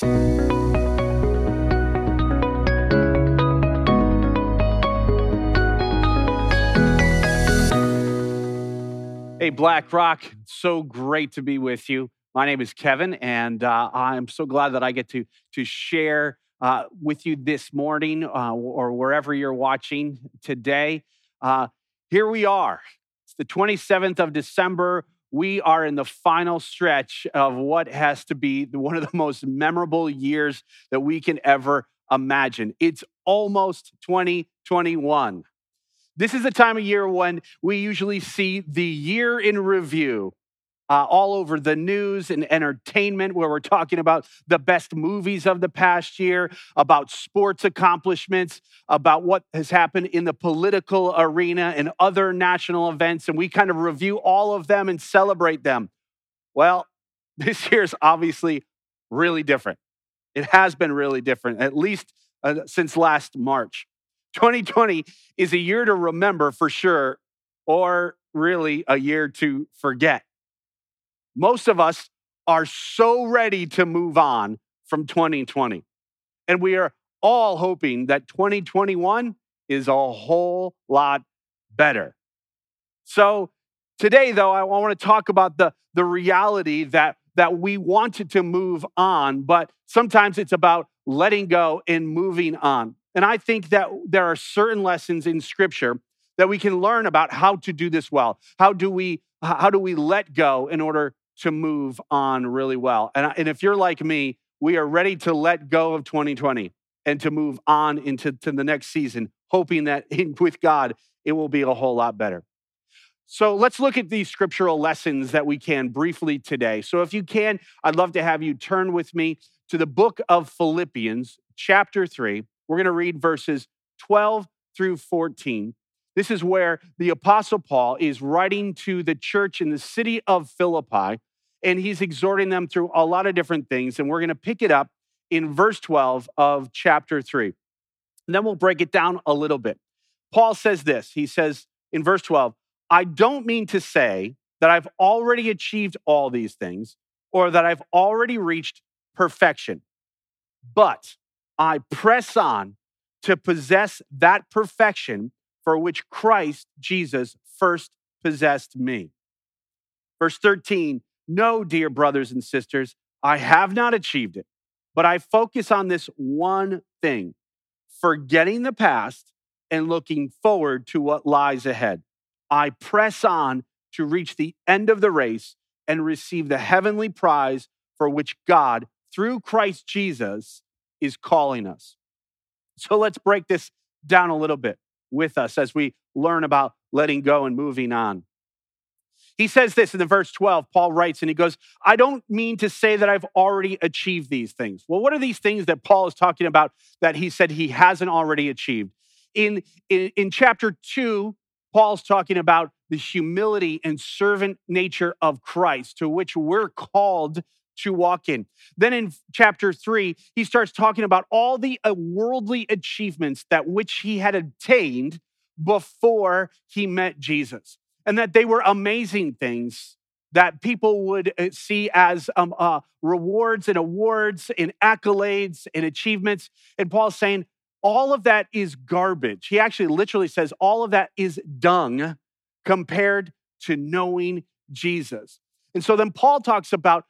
Hey, Black Rock, so great to be with you. My name is Kevin, and I'm so glad that I get to share with you this morning or wherever you're watching today. Here we are. It's the 27th of December. We are in the final stretch of what has to be one of the most memorable years that we can ever imagine. It's almost 2021. This is the time of year when we usually see the year in review all over the news and entertainment, where we're talking about the best movies of the past year, about sports accomplishments, about what has happened in the political arena and other national events. And we kind of review all of them and celebrate them. Well, this year's obviously really different. It has been really different, at least since last March. 2020 is a year to remember for sure, or really a year to forget. Most of us are so ready to move on from 2020. And we are all hoping that 2021 is a whole lot better. So today, though, I want to talk about the reality that we wanted to move on, but sometimes it's about letting go and moving on. And I think that there are certain lessons in Scripture that we can learn about how to do this well. How do we let go in order to move on really well? And if you're like me, we are ready to let go of 2020 and to move on into the next season, hoping that with God, it will be a whole lot better. So let's look at these scriptural lessons that we can briefly today. So if you can, I'd love to have you turn with me to the book of Philippians, chapter 3. We're going to read verses 12 through 14. This is where the Apostle Paul is writing to the church in the city of Philippi, and he's exhorting them through a lot of different things. And we're going to pick it up in verse 12 of chapter 3. And then we'll break it down a little bit. Paul says this. He says in verse 12, I don't mean to say that I've already achieved all these things or that I've already reached perfection, but I press on to possess that perfection for which Christ Jesus first possessed me. Verse 13, no, dear brothers and sisters, I have not achieved it, but I focus on this one thing, forgetting the past and looking forward to what lies ahead. I press on to reach the end of the race and receive the heavenly prize for which God, through Christ Jesus, is calling us. So let's break this down a little bit with us as we learn about letting go and moving on. He says this in the verse 12, Paul writes, and he goes, I don't mean to say that I've already achieved these things. Well, what are these things that Paul is talking about that he said he hasn't already achieved? In chapter 2, Paul's talking about the humility and servant nature of Christ, to which we're called to walk in. Then in chapter 3, he starts talking about all the worldly achievements that which he had obtained before he met Jesus, and that they were amazing things that people would see as rewards and awards and accolades and achievements. And Paul's saying, all of that is garbage. He actually literally says, all of that is dung compared to knowing Jesus. And so then Paul talks about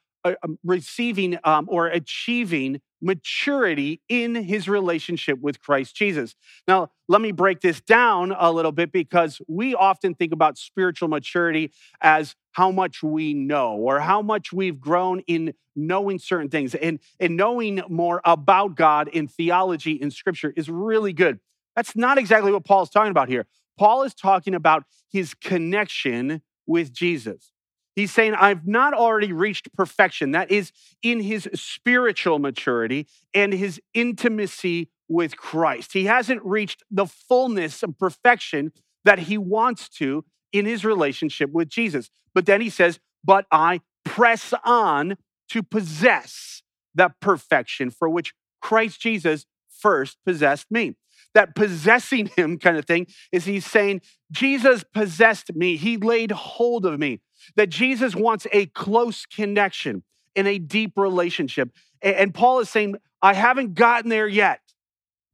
receiving or achieving maturity in his relationship with Christ Jesus. Now, let me break this down a little bit, because we often think about spiritual maturity as how much we know or how much we've grown in knowing certain things. And knowing more about God in theology and Scripture is really good. That's not exactly what Paul's talking about here. Paul is talking about his connection with Jesus. He's saying, I've not already reached perfection. That is in his spiritual maturity and his intimacy with Christ. He hasn't reached the fullness of perfection that he wants to in his relationship with Jesus. But then he says, but I press on to possess that perfection for which Christ Jesus first possessed me. That possessing him kind of thing is he's saying, Jesus possessed me. He laid hold of me. That Jesus wants a close connection, in a deep relationship. And Paul is saying, I haven't gotten there yet,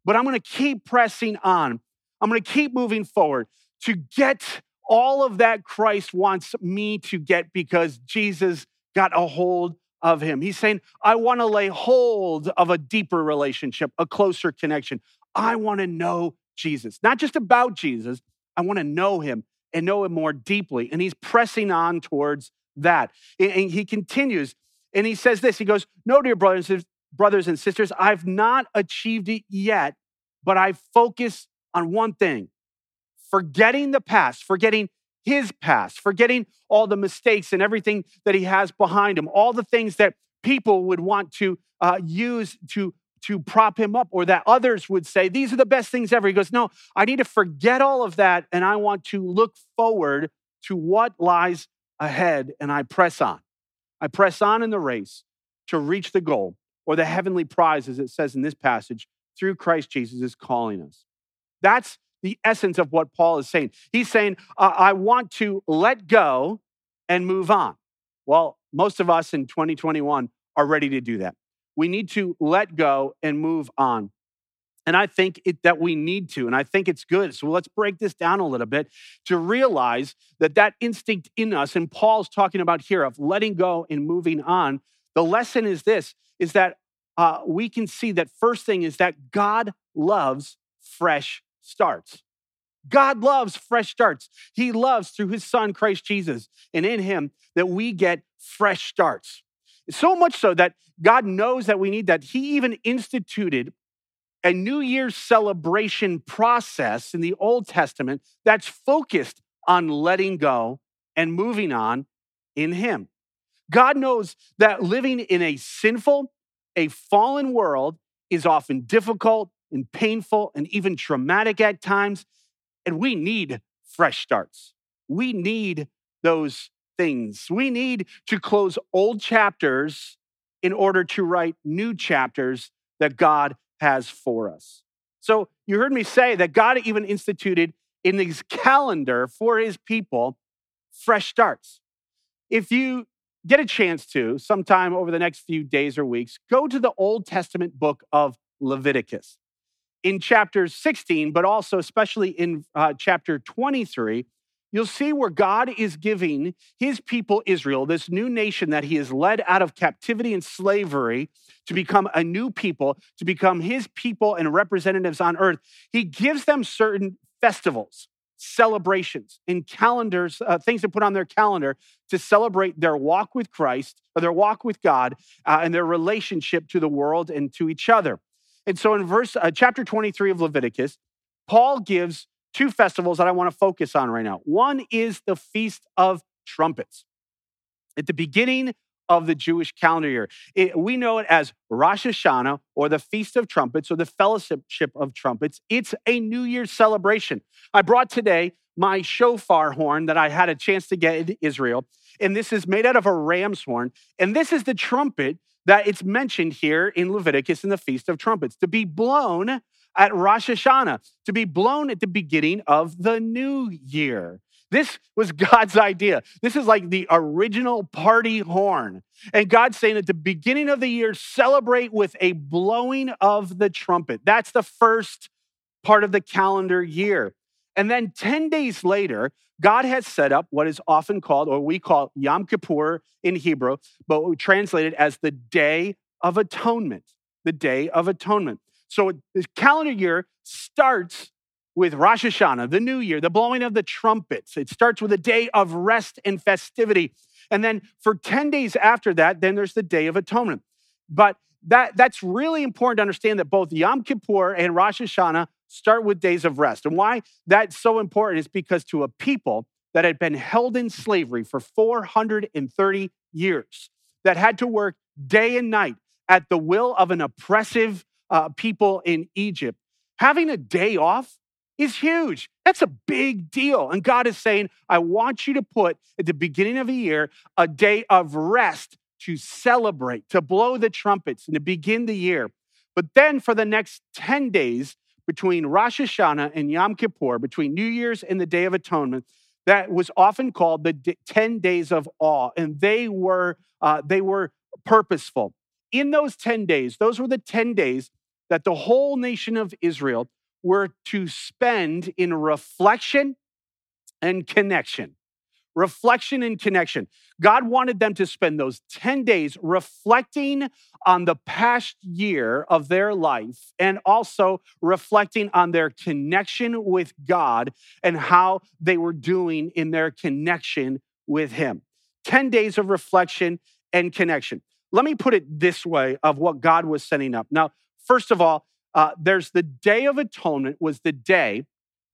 but I'm going to keep pressing on. I'm going to keep moving forward to get all of that Christ wants me to get because Jesus got a hold of him. He's saying, I want to lay hold of a deeper relationship, a closer connection. I want to know Jesus, not just about Jesus. I want to know him and know him more deeply. And he's pressing on towards that. And he continues and he says this, he goes, no, dear brothers and sisters, I've not achieved it yet, but I focus on one thing, forgetting the past, forgetting his past, forgetting all the mistakes and everything that he has behind him, all the things that people would want to use to prop him up or that others would say, these are the best things ever. He goes, no, I need to forget all of that and I want to look forward to what lies ahead and I press on. I press on in the race to reach the goal or the heavenly prize, as it says in this passage, through Christ Jesus is calling us. That's the essence of what Paul is saying. He's saying, I want to let go and move on. Well, most of us in 2021 are ready to do that. We need to let go and move on. And I think that we need to, and I think it's good. So let's break this down a little bit to realize that instinct in us, and Paul's talking about here of letting go and moving on. The lesson is this, is that we can see that first thing is that God loves fresh starts. God loves fresh starts. He loves through his son, Christ Jesus, and in him that we get fresh starts. So much so that God knows that we need that. He even instituted a New Year's celebration process in the Old Testament that's focused on letting go and moving on in him. God knows that living in a sinful, a fallen world is often difficult and painful and even traumatic at times. And we need fresh starts. We need those things. We need to close old chapters in order to write new chapters that God has for us. So you heard me say that God even instituted in his calendar for his people, fresh starts. If you get a chance to, sometime over the next few days or weeks, go to the Old Testament book of Leviticus. In chapter 16, but also especially in chapter 23, you'll see where God is giving his people Israel, this new nation that he has led out of captivity and slavery to become a new people, to become his people and representatives on earth. He gives them certain festivals, celebrations, and calendars, things to put on their calendar to celebrate their walk with Christ, or their walk with God, and their relationship to the world and to each other. And so in chapter 23 of Leviticus, Paul gives two festivals that I want to focus on right now. One is the Feast of Trumpets. At the beginning of the Jewish calendar year, we know it as Rosh Hashanah or the Feast of Trumpets or the Fellowship of Trumpets. It's a New Year's celebration. I brought today my shofar horn that I had a chance to get in Israel. And this is made out of a ram's horn. And this is the trumpet that it's mentioned here in Leviticus in the Feast of Trumpets, to be blown at Rosh Hashanah, to be blown at the beginning of the new year. This was God's idea. This is like the original party horn. And God's saying at the beginning of the year, celebrate with a blowing of the trumpet. That's the first part of the calendar year. And then 10 days later, God has set up what is often called, or we call Yom Kippur in Hebrew, but we translate it as the Day of Atonement, the Day of Atonement. So the calendar year starts with Rosh Hashanah, the new year, the blowing of the trumpets. It starts with a day of rest and festivity. And then for 10 days after that, then there's the Day of Atonement. But that's really important to understand that both Yom Kippur and Rosh Hashanah start with days of rest. And why that's so important is because to a people that had been held in slavery for 430 years, that had to work day and night at the will of an oppressive people in Egypt, having a day off is huge. That's a big deal. And God is saying, I want you to put at the beginning of the year, a day of rest to celebrate, to blow the trumpets and to begin the year. But then for the next 10 days, between Rosh Hashanah and Yom Kippur, between New Year's and the Day of Atonement, that was often called the 10 Days of Awe. And they were purposeful. In those 10 days, those were the 10 days that the whole nation of Israel were to spend in reflection and connection. Reflection and connection. God wanted them to spend those 10 days reflecting on the past year of their life and also reflecting on their connection with God and how they were doing in their connection with Him. 10 days of reflection and connection. Let me put it this way of what God was setting up. Now, first of all, there's the Day of Atonement was the day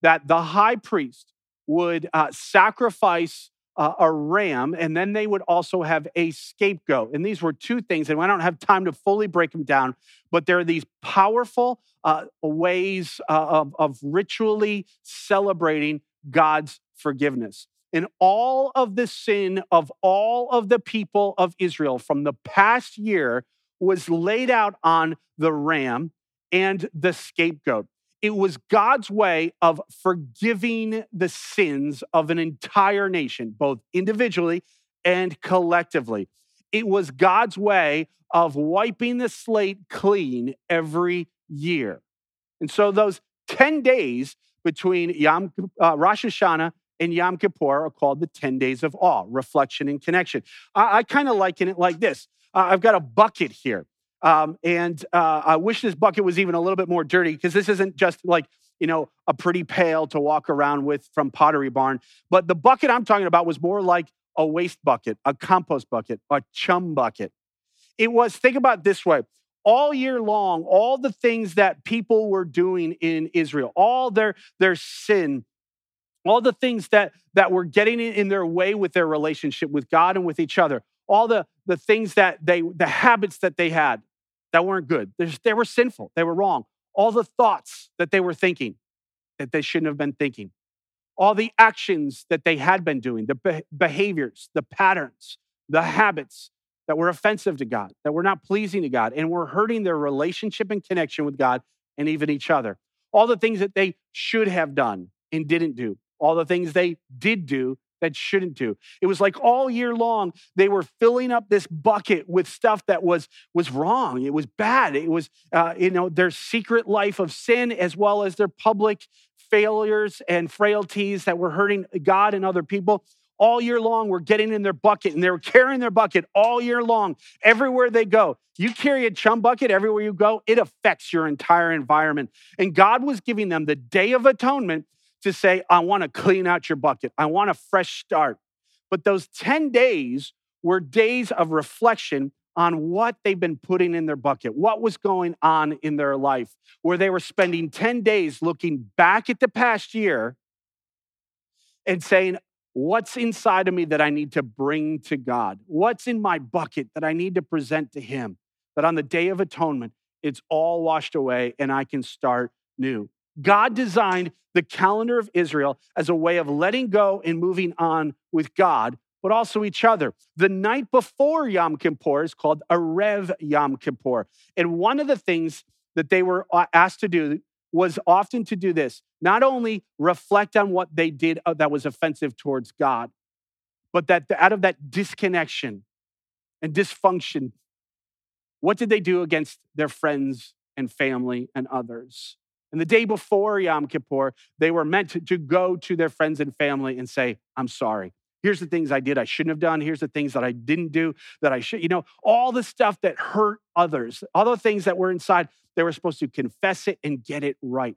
that the high priest would sacrifice a ram, and then they would also have a scapegoat. And these were two things, and I don't have time to fully break them down, but there are these powerful ways of ritually celebrating God's forgiveness. And all of the sin of all of the people of Israel from the past year was laid out on the ram and the scapegoat. It was God's way of forgiving the sins of an entire nation, both individually and collectively. It was God's way of wiping the slate clean every year. And so those 10 days between Rosh Hashanah and Yom Kippur are called the 10 days of awe, reflection and connection. I kind of liken it like this. I've got a bucket here. I wish this bucket was even a little bit more dirty because this isn't just like, a pretty pail to walk around with from Pottery Barn. But the bucket I'm talking about was more like a waste bucket, a compost bucket, a chum bucket. It was, think about it this way, all year long, all the things that people were doing in Israel, all their sin, all the things that were getting in their way with their relationship with God and with each other, all the things the habits that they had that weren't good. They were sinful. They were wrong. All the thoughts that they were thinking that they shouldn't have been thinking. All the actions that they had been doing, the behaviors, the patterns, the habits that were offensive to God, that were not pleasing to God, and were hurting their relationship and connection with God and even each other. All the things that they should have done and didn't do. All the things they did do that shouldn't do. It was like all year long, they were filling up this bucket with stuff that was wrong. It was bad. It was, their secret life of sin as well as their public failures and frailties that were hurting God and other people. All year long, were getting in their bucket and they were carrying their bucket all year long, everywhere they go. You carry a chum bucket everywhere you go, it affects your entire environment. And God was giving them the Day of Atonement to say, I want to clean out your bucket. I want a fresh start. But those 10 days were days of reflection on what they've been putting in their bucket, what was going on in their life, where they were spending 10 days looking back at the past year and saying, what's inside of me that I need to bring to God? What's in my bucket that I need to present to Him? That on the Day of Atonement, it's all washed away and I can start new. God designed the calendar of Israel as a way of letting go and moving on with God, but also each other. The night before Yom Kippur is called Erev Yom Kippur. And one of the things that they were asked to do was often to do this, not only reflect on what they did that was offensive towards God, but that out of that disconnection and dysfunction, what did they do against their friends and family and others? And the day before Yom Kippur, they were meant to go to their friends and family and say, I'm sorry. Here's the things I did I shouldn't have done. Here's the things that I didn't do that I should, all the stuff that hurt others, all the things that were inside, they were supposed to confess it and get it right.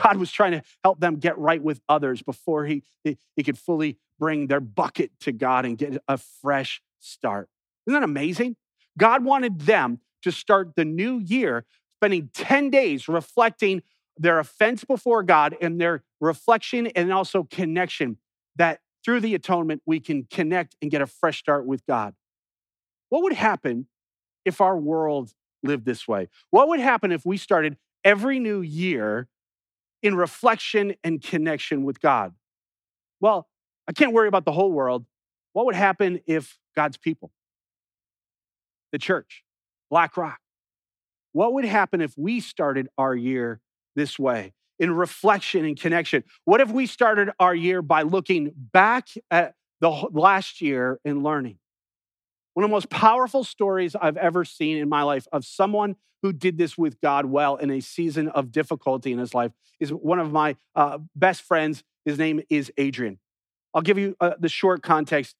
God was trying to help them get right with others before he could fully bring their bucket to God and get a fresh start. Isn't that amazing? God wanted them to start the new year spending 10 days reflecting their offense before God and their reflection and also connection that through the atonement, we can connect and get a fresh start with God. What would happen if our world lived this way? What would happen if we started every new year in reflection and connection with God? Well, I can't worry about the whole world. What would happen if God's people, the church, Black Rock, what would happen if we started our year this way, in reflection and connection? What if we started our year by looking back at the last year and learning? One of the most powerful stories I've ever seen in my life of someone who did this with God well in a season of difficulty in his life is one of my best friends. His name is Adrian. I'll give you the short context.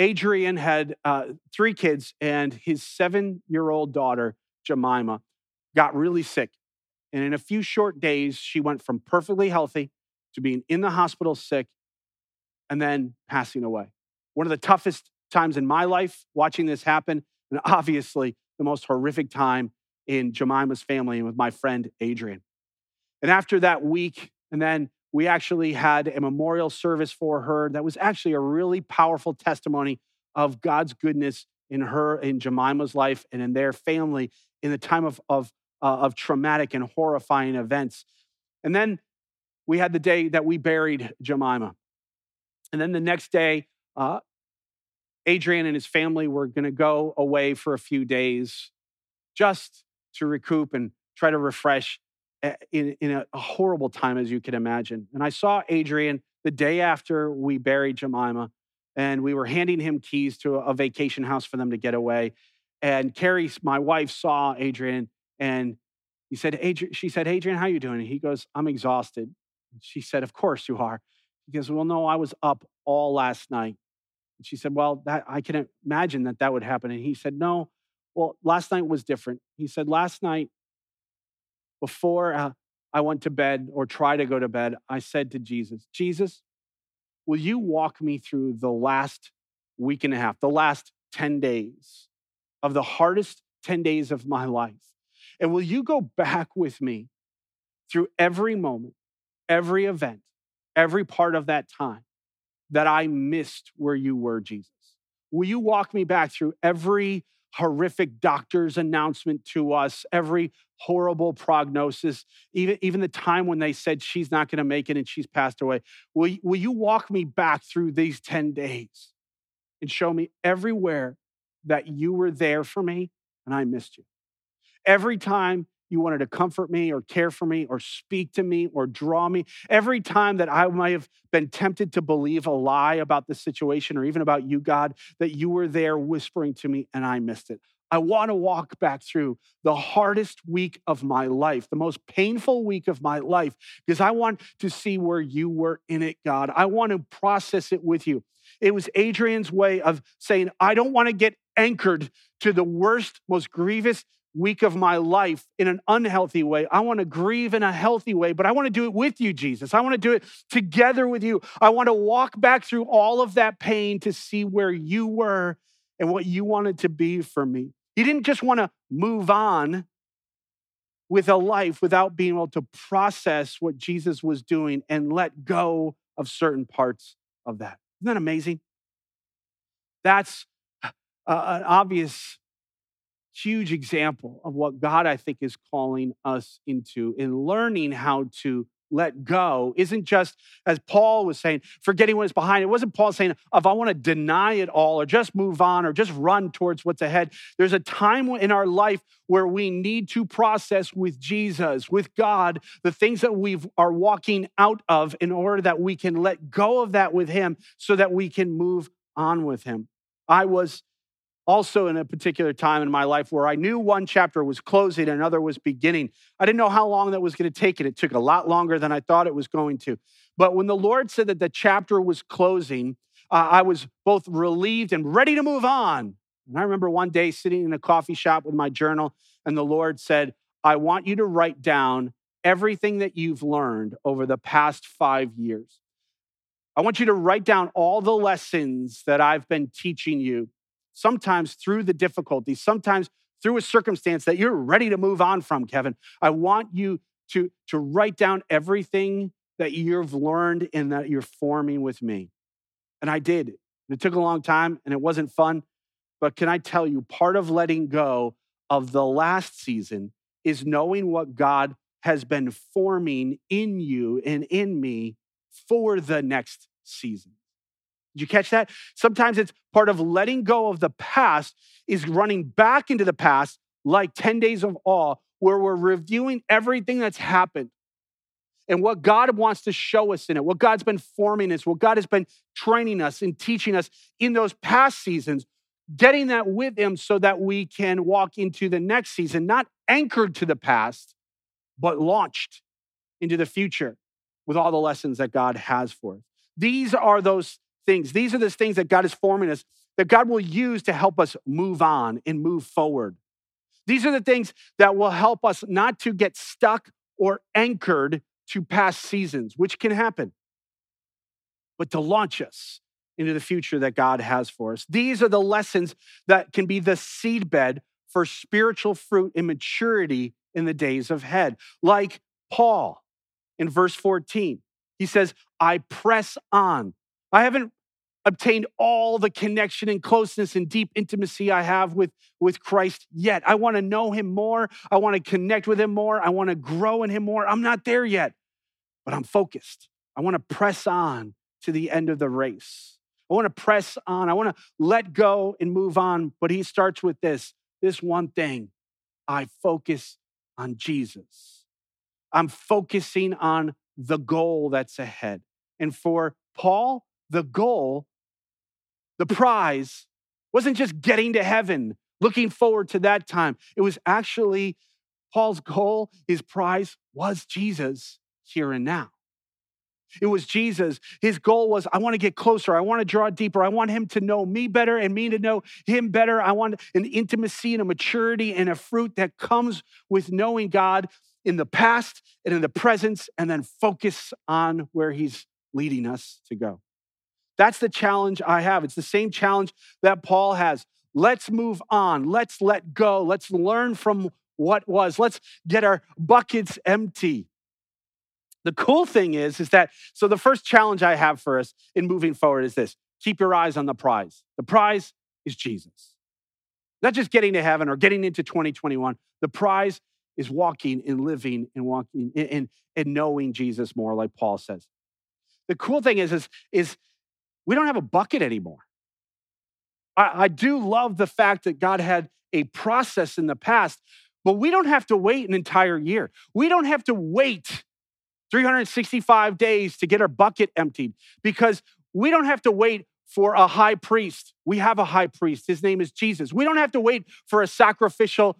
Adrian had three kids, and his 7-year-old daughter, Jemima, got really sick. And in a few short days, she went from perfectly healthy to being in the hospital sick and then passing away. One of the toughest times in my life watching this happen, and obviously the most horrific time in Jemima's family and with my friend Adrian. And after that week, and then we actually had a memorial service for her that was actually a really powerful testimony of God's goodness in her, in Jemima's life, and in their family in the time of traumatic and horrifying events. And then we had the day that we buried Jemima. And then the next day, Adrian and his family were going to go away for a few days just to recoup and try to refresh in a horrible time, as you can imagine. And I saw Adrian the day after we buried Jemima, and we were handing him keys to a vacation house for them to get away. And Carrie, my wife, saw Adrian, and she said, "Adrian, how you doing?" And he goes, "I'm exhausted." She said, "Of course you are." He goes, "Well, no, I was up all last night." And she said, "Well, I can imagine that would happen." And he said, "No, well, last night was different." He said, "Last night, before I went to bed or try to go to bed, I said to Jesus, 'Jesus, will you walk me through the last week and a half, the last 10 days of the hardest 10 days of my life? And will you go back with me through every moment, every event, every part of that time that I missed where you were, Jesus? Will you walk me back through every horrific doctor's announcement to us, every horrible prognosis, even the time when they said she's not going to make it and she's passed away? Will you walk me back through these 10 days and show me everywhere that you were there for me and I missed you? Every time you wanted to comfort me or care for me or speak to me or draw me. Every time that I might have been tempted to believe a lie about the situation or even about you, God, that you were there whispering to me and I missed it. I want to walk back through the hardest week of my life, the most painful week of my life, because I want to see where you were in it, God. I want to process it with you." It was Adrian's way of saying, I don't want to get anchored to the worst, most grievous week of my life in an unhealthy way. I want to grieve in a healthy way, but I want to do it with you, Jesus. I want to do it together with you. I want to walk back through all of that pain to see where you were and what you wanted to be for me. He didn't just want to move on with a life without being able to process what Jesus was doing and let go of certain parts of that. Isn't that amazing? That's an obvious huge example of what God, I think, is calling us into in learning how to let go. Isn't just, as Paul was saying, forgetting what is behind. It wasn't Paul saying, if I want to deny it all or just move on or just run towards what's ahead. There's a time in our life where we need to process with Jesus, with God, the things that we are walking out of in order that we can let go of that with him so that we can move on with him. I was also in a particular time in my life where I knew one chapter was closing, another was beginning. I didn't know how long that was going to take, and it took a lot longer than I thought it was going to. But when the Lord said that the chapter was closing, I was both relieved and ready to move on. And I remember one day sitting in a coffee shop with my journal, and the Lord said, I want you to write down everything that you've learned over the past 5 years. I want you to write down all the lessons that I've been teaching you, sometimes through the difficulty, sometimes through a circumstance that you're ready to move on from, Kevin. I want you to write down everything that you've learned and that you're forming with me. And I did. It took a long time and it wasn't fun. But can I tell you, part of letting go of the last season is knowing what God has been forming in you and in me for the next season. Did you catch that? Sometimes it's part of letting go of the past is running back into the past, like 10 days of awe, where we're reviewing everything that's happened and what God wants to show us in it, what God's been forming us, what God has been training us and teaching us in those past seasons. getting that with him so that we can walk into the next season, not anchored to the past, but launched into the future with all the lessons that God has for us. These are those things. These are the things that God is forming us, that God will use to help us move on and move forward. These are the things that will help us not to get stuck or anchored to past seasons, which can happen, but to launch us into the future that God has for us. These are the lessons that can be the seedbed for spiritual fruit and maturity in the days ahead. Like Paul in verse 14, he says, I press on. I haven't obtained all the connection and closeness and deep intimacy I have with Christ yet. I want to know him more. I want to connect with him more. I want to grow in him more. I'm not there yet, but I'm focused. I want to press on to the end of the race. I want to press on. I want to let go and move on. But he starts with this one thing. I focus on Jesus. I'm focusing on the goal that's ahead. And for Paul, the goal, the prize, wasn't just getting to heaven, looking forward to that time. It was actually Paul's goal, his prize was Jesus here and now. It was Jesus. His goal was, I want to get closer. I want to draw deeper. I want him to know me better and me to know him better. I want an intimacy and a maturity and a fruit that comes with knowing God in the past and in the presence, and then focus on where he's leading us to go. That's the challenge I have. It's the same challenge that Paul has. Let's move on. Let's let go. Let's learn from what was. Let's get our buckets empty. The cool thing is that, so the first challenge I have for us in moving forward is this. Keep your eyes on the prize. The prize is Jesus. Not just getting to heaven or getting into 2021. The prize is walking and living and walking and knowing Jesus more, like Paul says. The cool thing is we don't have a bucket anymore. I do love the fact that God had a process in the past, but we don't have to wait an entire year. We don't have to wait 365 days to get our bucket emptied, because we don't have to wait for a high priest. We have a high priest. His name is Jesus. We don't have to wait for a sacrificial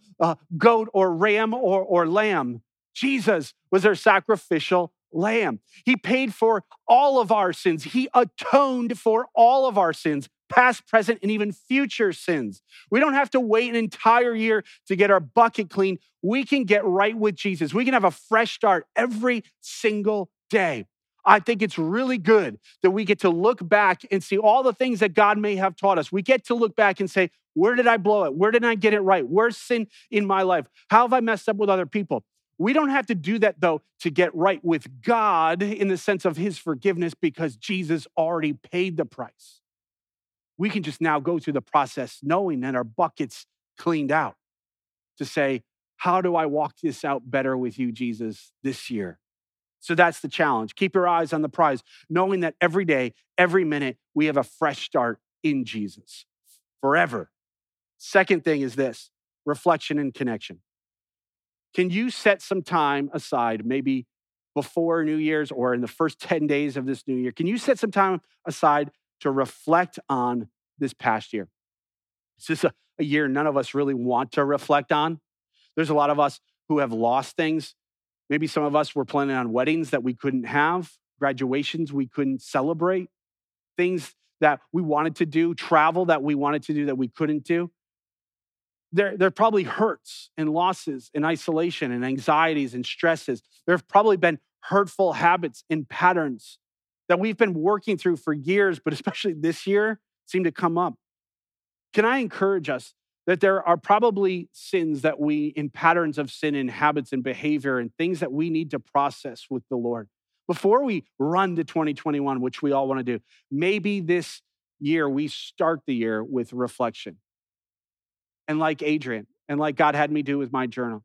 goat or ram or lamb. Jesus was our sacrificial lamb. He paid for all of our sins. He atoned for all of our sins, past, present, and even future sins. We don't have to wait an entire year to get our bucket clean. We can get right with Jesus. We can have a fresh start every single day. I think it's really good that we get to look back and see all the things that God may have taught us. We get to look back and say, where did I blow it? Where did I get it right? Where's sin in my life? How have I messed up with other people? We don't have to do that, though, to get right with God in the sense of his forgiveness, because Jesus already paid the price. We can just now go through the process knowing that our bucket's cleaned out to say, how do I walk this out better with you, Jesus, this year? So that's the challenge. Keep your eyes on the prize, knowing that every day, every minute, we have a fresh start in Jesus forever. Second thing is this, reflection and connection. Can you set some time aside, maybe before New Year's or in the first 10 days of this new year? Can you set some time aside to reflect on this past year? It's just a year none of us really want to reflect on. There's a lot of us who have lost things. Maybe some of us were planning on weddings that we couldn't have, graduations we couldn't celebrate, things that we wanted to do, travel that we wanted to do that we couldn't do. There probably hurts and losses and isolation and anxieties and stresses. There have probably been hurtful habits and patterns that we've been working through for years, but especially this year seem to come up. Can I encourage us that there are probably sins that we, and patterns of sin and habits and behavior and things that we need to process with the Lord before we run to 2021, which we all want to do. Maybe this year we start the year with reflection. And like Adrian, and like God had me do with my journal,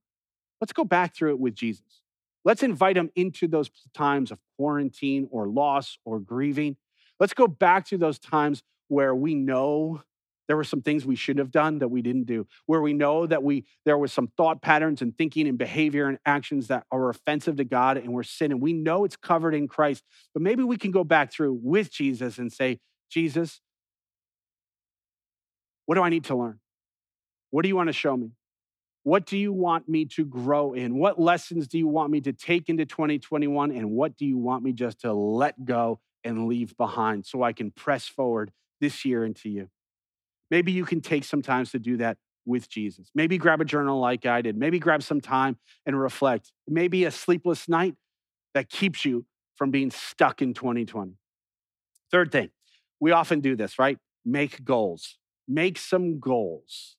let's go back through it with Jesus. Let's invite him into those times of quarantine or loss or grieving. Let's go back to those times where we know there were some things we should have done that we didn't do, where we know that there was some thought patterns and thinking and behavior and actions that are offensive to God and we're sinning. We know it's covered in Christ, but maybe we can go back through with Jesus and say, Jesus, What do I need to learn? What do you want to show me? What do you want me to grow in? What lessons do you want me to take into 2021? And what do you want me just to let go and leave behind so I can press forward this year into you? Maybe you can take some time to do that with Jesus. Maybe grab a journal like I did. Maybe grab some time and reflect. Maybe a sleepless night that keeps you from being stuck in 2020. Third thing, we often do this, right? Make goals. Make some goals.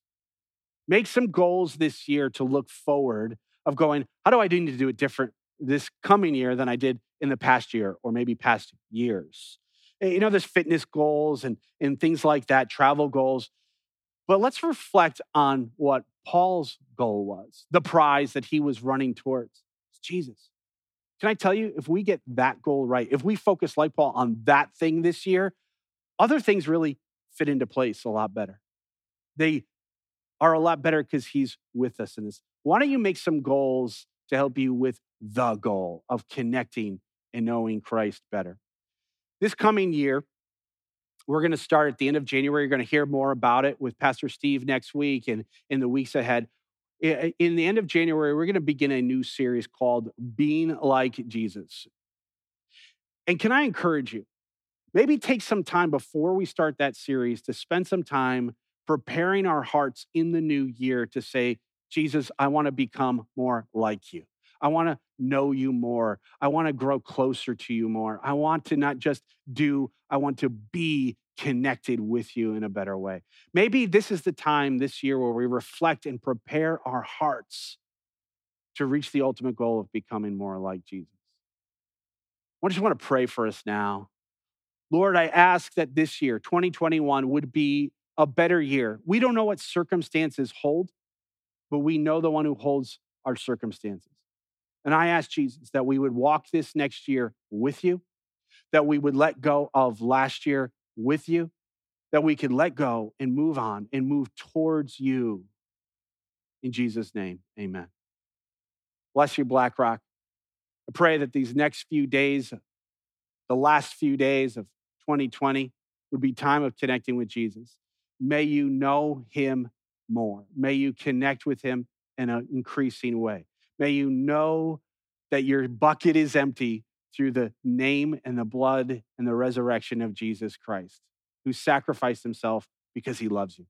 Make some goals this year to look forward of going, how do I need to do it different this coming year than I did in the past year or maybe past years? You know, there's fitness goals and things like that, travel goals. But let's reflect on what Paul's goal was, the prize that he was running towards. It's Jesus. Can I tell you, if we get that goal right, if we focus like Paul on that thing this year, other things really fit into place a lot better. They are a lot better because he's with us in this. Why don't you make some goals to help you with the goal of connecting and knowing Christ better? This coming year, we're going to start at the end of January. You're going to hear more about it with Pastor Steve next week and in the weeks ahead. In the end of January, we're going to begin a new series called Being Like Jesus. And can I encourage you, maybe take some time before we start that series to spend some time preparing our hearts in the new year to say, Jesus, I want to become more like you. I want to know you more. I want to grow closer to you more. I want to not just do, I want to be connected with you in a better way. Maybe this is the time this year where we reflect and prepare our hearts to reach the ultimate goal of becoming more like Jesus. I just want to pray for us now. Lord, I ask that this year, 2021, would be a better year. We don't know what circumstances hold, but we know the one who holds our circumstances. And I ask Jesus that we would walk this next year with you, that we would let go of last year with you, that we could let go and move on and move towards you. In Jesus' name, amen. Bless you, Black Rock. I pray that these next few days, the last few days of 2020, would be time of connecting with Jesus. May you know him more. May you connect with him in an increasing way. May you know that your bucket is empty through the name and the blood and the resurrection of Jesus Christ, who sacrificed himself because he loves you.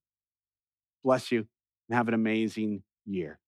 Bless you and have an amazing year.